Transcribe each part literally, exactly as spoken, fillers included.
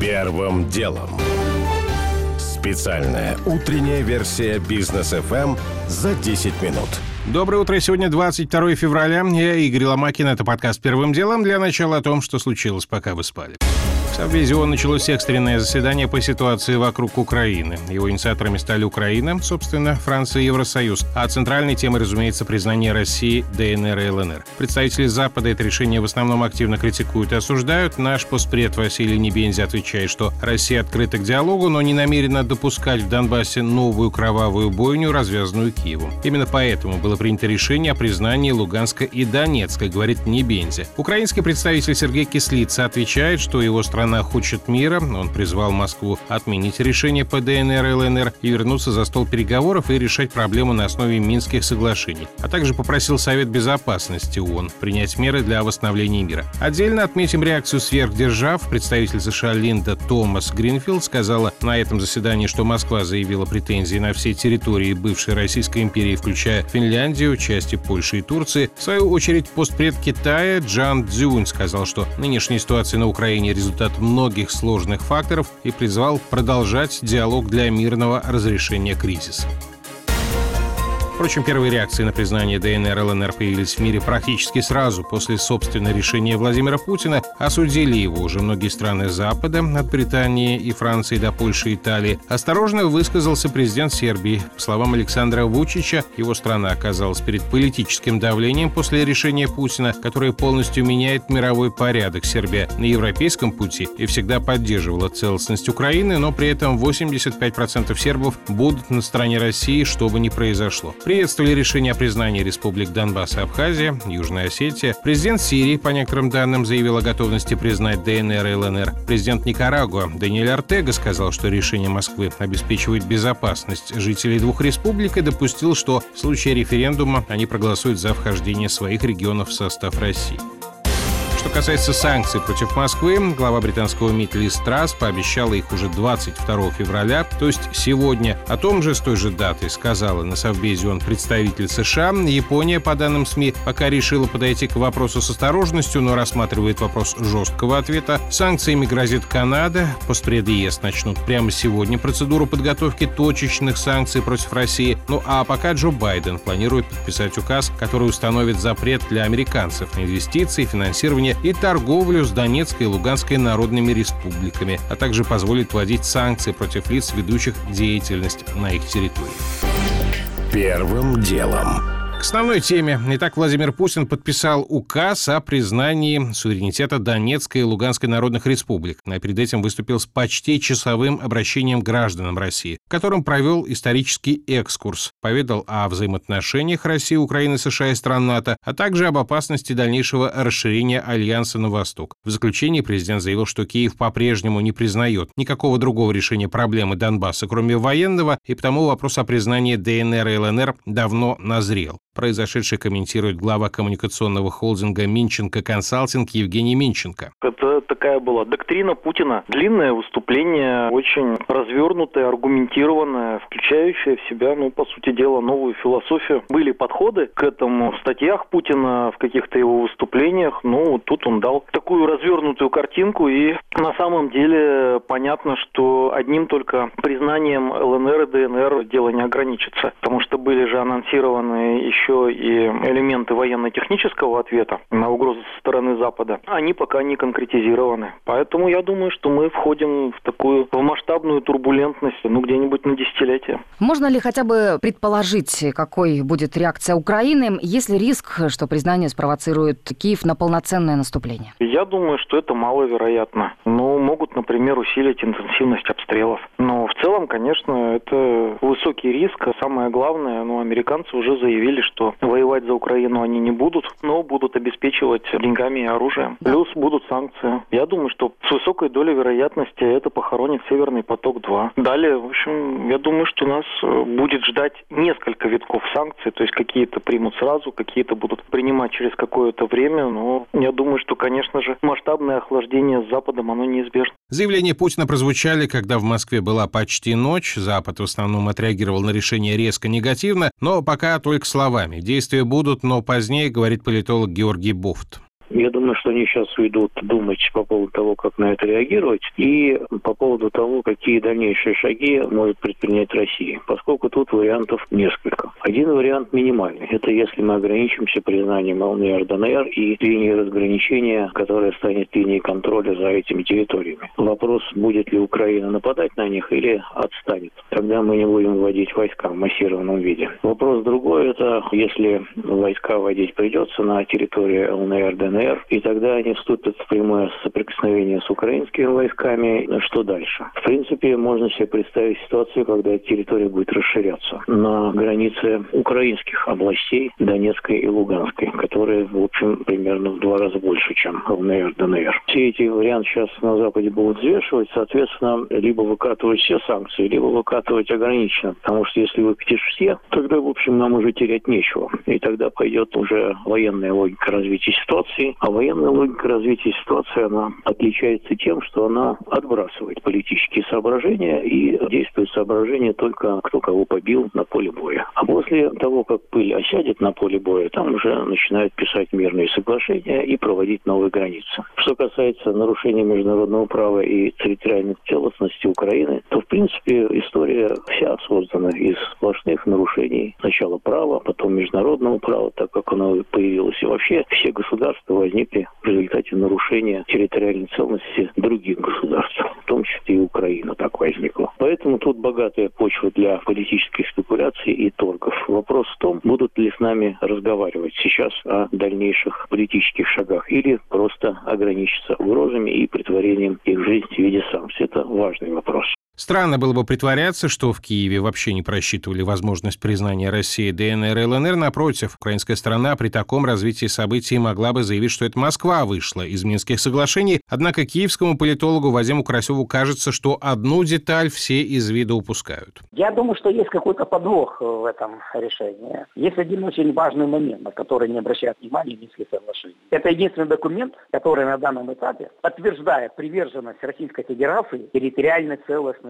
Первым делом. Специальная утренняя версия «Бизнес ФМ» за десять минут. Доброе утро. Сегодня двадцать второе февраля. Я Игорь Ломакин. Это подкаст «Первым делом». Для начала о том, что случилось, пока вы спали. В Совбезе ООН началось экстренное заседание по ситуации вокруг Украины. Его инициаторами стали Украина, собственно, Франция и Евросоюз. А центральной темой, разумеется, признание России ДНР и ЛНР. Представители Запада это решение в основном активно критикуют и осуждают. Наш постпред Василий Небензи отвечает, что Россия открыта к диалогу, но не намерена допускать в Донбассе новую кровавую бойню, развязанную Киевом. Именно поэтому было принято решение о признании Луганска и Донецка, говорит Небензи. Украинский представитель Сергей Кислица отвечает, что его страна Она хочет мира. Он призвал Москву отменить решение по ДНР и ЛНР и вернуться за стол переговоров и решать проблему на основе Минских соглашений. А также попросил Совет Безопасности ООН принять меры для восстановления мира. Отдельно отметим реакцию сверхдержав. Представитель США Линда Томас Гринфилд сказала на этом заседании, что Москва заявила претензии на все территории бывшей Российской империи, включая Финляндию, части Польши и Турции. В свою очередь, постпред Китая Джан Цзюнь сказал, что нынешняя ситуация на Украине – результат многих сложных факторов и призвал продолжать диалог для мирного разрешения кризиса. Впрочем, первые реакции на признание ДНР и ЛНР появились в мире практически сразу после собственного решения Владимира Путина. Осудили его уже многие страны Запада, от Британии и Франции до Польши и Италии. Осторожно высказался президент Сербии. По словам Александра Вучича, его страна оказалась перед политическим давлением после решения Путина, которое полностью меняет мировой порядок. Сербия на европейском пути и всегда поддерживала целостность Украины, но при этом восемьдесят пять процентов сербов будут на стороне России, что бы ни произошло. Приветствовали решение о признании республик Донбасс и Абхазия, Южная Осетия. Президент Сирии, по некоторым данным, заявил о готовности признать ДНР и ЛНР. Президент Никарагуа Даниэль Ортега сказал, что решение Москвы обеспечивает безопасность жителей двух республик и допустил, что в случае референдума они проголосуют за вхождение своих регионов в состав России. Что касается санкций против Москвы, глава британского МИД Лиз Трасс пообещала их уже двадцать второго февраля, то есть сегодня. О том же с той же датой сказала на Совбезе ООН представитель США. Япония, по данным СМИ, пока решила подойти к вопросу с осторожностью, но рассматривает вопрос жесткого ответа. Санкциями грозит Канада. Постпреды ЕС начнут прямо сегодня процедуру подготовки точечных санкций против России. Ну а пока Джо Байден планирует подписать указ, который установит запрет для американцев на инвестиции, финансирование и торговлю с Донецкой и Луганской народными республиками, а также позволит вводить санкции против лиц, ведущих деятельность на их территории. Первым делом. К основной теме. Итак, Владимир Путин подписал указ о признании суверенитета Донецкой и Луганской народных республик, а перед этим выступил с почти часовым обращением к гражданам России, в котором провел исторический экскурс, поведал о взаимоотношениях России, Украины, США и стран НАТО, а также об опасности дальнейшего расширения альянса на восток. В заключении президент заявил, что Киев по-прежнему не признает никакого другого решения проблемы Донбасса, кроме военного, и потому вопрос о признании ДНР и ЛНР давно назрел. Произошедшее комментирует глава коммуникационного холдинга «Минченко-консалтинг» Евгений Минченко. Это такая была доктрина Путина. Длинное выступление, очень развернутое, аргументированное, включающее в себя, ну, по сути дела, новую философию. Были подходы к этому в статьях Путина, в каких-то его выступлениях. Ну, тут он дал такую развернутую картинку, и на самом деле понятно, что одним только признанием ЛНР и ДНР дело не ограничится, потому что были же анонсированы еще и элементы военно-технического ответа на угрозы со стороны Запада, они пока не конкретизированы. Поэтому я думаю, что мы входим в такую в масштабную турбулентность, ну, где-нибудь на десятилетие. Можно ли хотя бы предположить, какой будет реакция Украины, есть ли риск, что признание спровоцирует Киев на полноценное наступление? Я думаю, что это маловероятно. Но могут, например, усилить интенсивность обстрелов. Но в целом, конечно, это высокий риск. Самое главное, ну, американцы уже заявили, что что воевать за Украину они не будут, но будут обеспечивать деньгами и оружием. Плюс будут санкции. Я думаю, что с высокой долей вероятности это похоронит Северный поток-два. Далее, в общем, я думаю, что нас будет ждать несколько витков санкций, то есть какие-то примут сразу, какие-то будут принимать через какое-то время, но я думаю, что, конечно же, масштабное охлаждение с Западом, оно неизбежно. Заявления Путина прозвучали, когда в Москве была почти ночь. Запад в основном отреагировал на решение резко негативно, но пока только словами. Действия будут, но позднее, говорит политолог Георгий Буфт. Я думаю, что они сейчас уйдут думать по поводу того, как на это реагировать, и по поводу того, какие дальнейшие шаги может предпринять Россия, поскольку тут вариантов несколько. Один вариант минимальный – это если мы ограничимся признанием ЛНР, ДНР и линией разграничения, которая станет линией контроля за этими территориями. Вопрос, будет ли Украина нападать на них или отстанет. Тогда мы не будем вводить войска в массированном виде. Вопрос другой – это если войска вводить придется на территории ЛНР, ДНР, и тогда они вступят в прямое соприкосновение с украинскими войсками. Что дальше? В принципе, можно себе представить ситуацию, когда территория будет расширяться на границе украинских областей Донецкой и Луганской, которые, в общем, примерно в два раза больше, чем ЛНР, ДНР. Все эти варианты сейчас на Западе будут взвешивать, соответственно, либо выкатывать все санкции, либо выкатывать ограниченно, потому что если выкатишь все, тогда, в общем, нам уже терять нечего. И тогда пойдет уже военная логика развития ситуации. А военная логика развития ситуации, она отличается тем, что она отбрасывает политические соображения и действует соображения только кто кого побил на поле боя. А после того, как пыль осядет на поле боя, там уже начинают писать мирные соглашения и проводить новые границы. Что касается нарушения международного права и территориальной целостности Украины, то, в принципе, история вся создана из сплошных нарушений сначала права, потом международного права, так как оно появилось. И вообще все государства возникли в результате нарушения территориальной целостности других государств, в том числе и Украина так возникла. Поэтому тут богатая почва для политических спекуляций и торгов. Вопрос в том, будут ли с нами разговаривать сейчас о дальнейших политических шагах или просто ограничиться угрозами и притворением их в жизнь в виде санкций. Это важный вопрос. Странно было бы притворяться, что в Киеве вообще не просчитывали возможность признания России ДНР и ЛНР. Напротив, украинская сторона при таком развитии событий могла бы заявить, что это Москва вышла из Минских соглашений. Однако киевскому политологу Вадиму Карасёву кажется, что одну деталь все из вида упускают. Я думаю, что есть какой-то подвох в этом решении. Есть один очень важный момент, на который не обращают внимания Минские соглашения. Это единственный документ, который на данном этапе подтверждает приверженность Российской Федерации территориальной целостности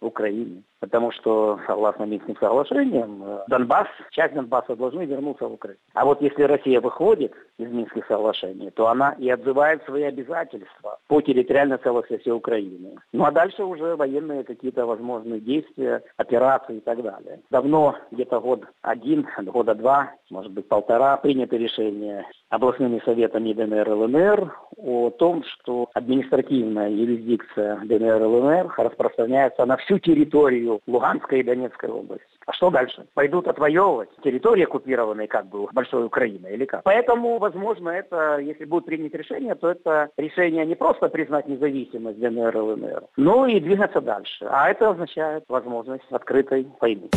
Украины. Потому что, согласно Минским соглашениям, Донбасс, часть Донбасса должны вернуться в Украину. А вот если Россия выходит из Минских соглашений, то она и отзывает свои обязательства по территориальной целостности Украины. Ну а дальше уже военные какие-то возможные действия, операции и так далее. Давно, где-то год один, года два, может быть полтора, принято решение областными советами ДНР и ЛНР о том, что административная юрисдикция ДНР и ЛНР распространяется на всю территорию Луганской и Донецкой области. А что дальше? Пойдут отвоевывать территории, оккупированные как бы большой Украиной или как? Поэтому, возможно, это, если будет принято решение, то это решение не просто признать независимость ДНР и ЛНР, но и двигаться дальше. А это означает возможность открытой войны.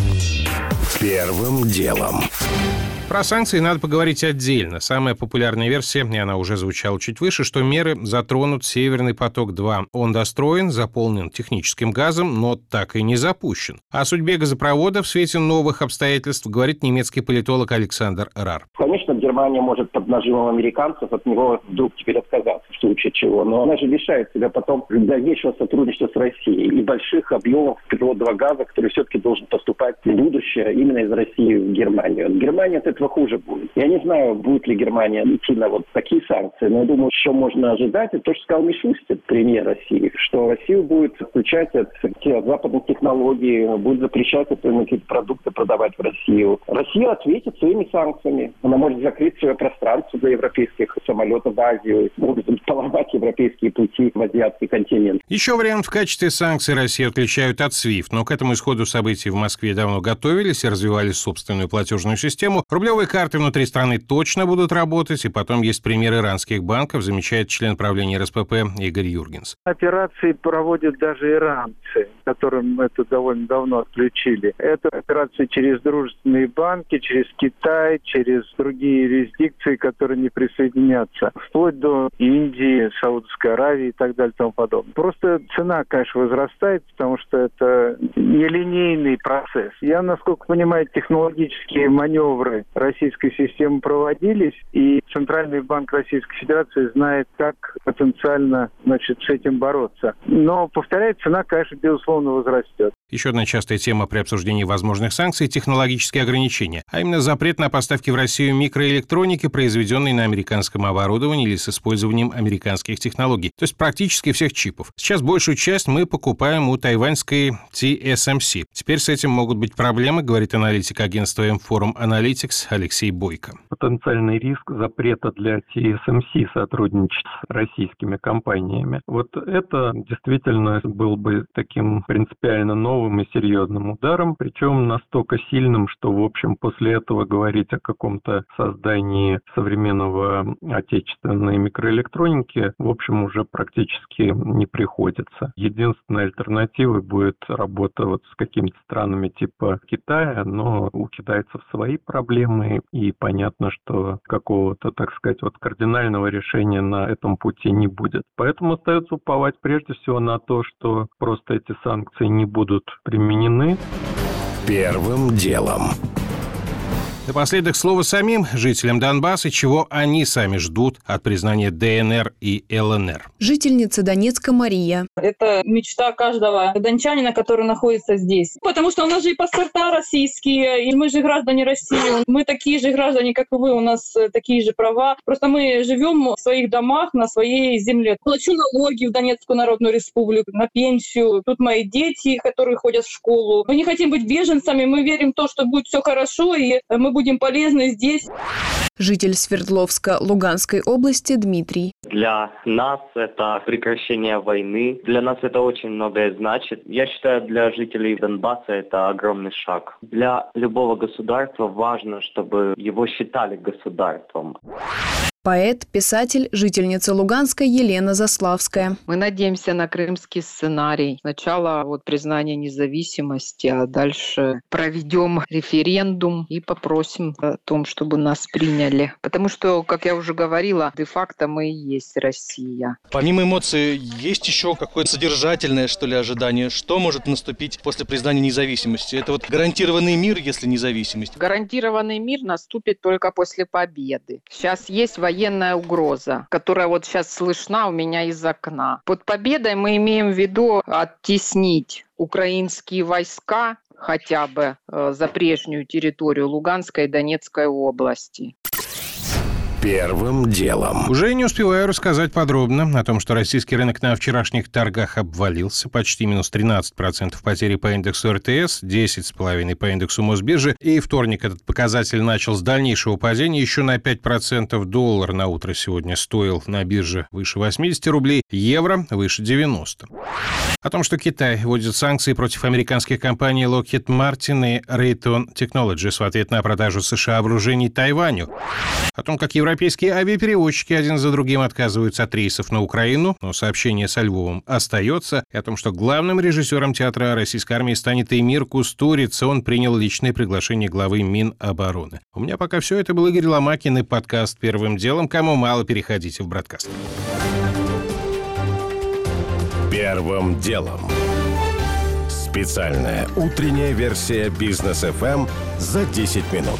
Первым делом. Про санкции надо поговорить отдельно. Самая популярная версия, и она уже звучала чуть выше, что меры затронут «Северный поток-два». Он достроен, заполнен техническим газом, но так и не запущен. О судьбе газопровода в свете новых обстоятельств говорит немецкий политолог Александр Рар. Конечно, Германия может под нажимом американцев от него вдруг теперь отказаться, в случае чего. Но она же лишает себя потом дальнейшего сотрудничества с Россией и больших объемов природного газа, который все-таки должен поступать в будущее именно из России в Германию. Германия от этого хуже будет. Я не знаю, будет ли Германия идти на вот такие санкции, но я думаю, что можно ожидать, это то, что сказал Мишустин, премьер России, что Россию будет включать от, от западных технологий, будет запрещать какие-то продукты продавать в Россию. Россия ответит своими санкциями. Она может закрыть свое пространство для европейских самолетов в Азию, может поломать европейские пути в азиатский континент. Еще вариант: в качестве санкций Россию отключают от СВИФ, но к этому исходу событий в Москве давно готовились и развивали собственную платежную систему. Рублевые карты внутри страны точно будут работать, и потом есть пример иранских банков, замечает член правления эр эс пэ пэ Игорь Юргенс. Операции проводят даже иранцы, которым это довольно давно отключили. Это операции через дружественные банки, через Китай, через другие юрисдикции, которые не присоединятся, вплоть до Индии, Саудовской Аравии и так далее и тому подобное. Просто цена, конечно, возрастает, потому что это нелинейный процесс. Я, насколько понимаю, технологические маневры российской системы проводились, и Центральный банк Российской Федерации знает, как потенциально, значит, с этим бороться. Но, повторяю, цена, конечно, безусловно возрастет. Еще одна частая тема при обсуждении возможных санкций – технологические ограничения, а именно запрет на поставки в Россию микроэлектроники, произведенной на американском оборудовании или с использованием американских технологий, то есть практически всех чипов. Сейчас большую часть мы покупаем у тайваньской ти эс эм си. Теперь с этим могут быть проблемы, говорит аналитик агентства эм форум Analytics Алексей Бойко. Потенциальный риск запрета для ти эс эм си сотрудничать с российскими компаниями. Вот это действительно был бы таким принципиально новым и серьезным ударом, причем настолько сильным, что, в общем, после этого говорить о каком-то создании современного отечественной микроэлектроники, в общем, уже практически не приходится. Единственной альтернативой будет работа вот с какими-то странами типа Китая, но у китайцев свои проблемы, и понятно, что какого-то, так сказать, вот кардинального решения на этом пути не будет. Поэтому остается уповать прежде всего на то, что просто эти санкции не будут применены. Первым делом. Напоследок слово самим жителям Донбасса, чего они сами ждут от признания дэ эн эр и эл эн эр. Жительница Донецка Мария. Это мечта каждого дончанина, который находится здесь. Потому что у нас же и паспорта российские, и мы же граждане России. Мы такие же граждане, как и вы, у нас такие же права. Просто мы живем в своих домах, на своей земле. Плачу налоги в Донецкую Народную Республику, на пенсию. Тут мои дети, которые ходят в школу. Мы не хотим быть беженцами, мы верим в то, что будет все хорошо, и мы будем будем полезны здесь. Житель Свердловска Луганской области Дмитрий. Для нас это прекращение войны. Для нас это очень многое значит. Я считаю, для жителей Донбасса это огромный шаг. Для любого государства важно, чтобы его считали государством. Поэт, писатель, жительница Луганска Елена Заславская. Мы надеемся на крымский сценарий. Сначала вот признание независимости, а дальше проведем референдум и попросим о том, чтобы нас приняли. Потому что, как я уже говорила, де-факто мы и есть Россия. Помимо эмоций, есть еще какое-то содержательное, что ли, ожидание? Что может наступить после признания независимости? Это вот гарантированный мир, если независимость? Гарантированный мир наступит только после победы. Сейчас есть военные. Военная угроза, которая вот сейчас слышна у меня из окна. Под победой мы имеем в виду оттеснить украинские войска хотя бы за прежнюю территорию Луганской и Донецкой области. Первым делом. Уже не успеваю рассказать подробно о том, что российский рынок на вчерашних торгах обвалился. Почти минус тринадцать процентов потери по индексу эр тэ эс, десять целых пять десятых процента по индексу Мосбиржи. И вторник этот показатель начал с дальнейшего падения еще на пять процентов. Доллар на утро сегодня стоил на бирже выше восемьдесят рублей, евро выше девяносто. О том, что Китай вводит санкции против американских компаний Lockheed Martin и Raytheon Technologies в ответ на продажу США вооружений Тайваню. О том, как европейские авиаперевозчики один за другим отказываются от рейсов на Украину, но сообщение со Львовом остается. И о том, что главным режиссером театра российской армии станет Эмир Кустуриц, он принял личное приглашение главы Минобороны. У меня пока все. Это был Игорь Ломакин и подкаст «Первым делом». Кому мало, переходите в бродкаст. Первым делом. Специальная утренняя версия Бизнес эф эм за десять минут.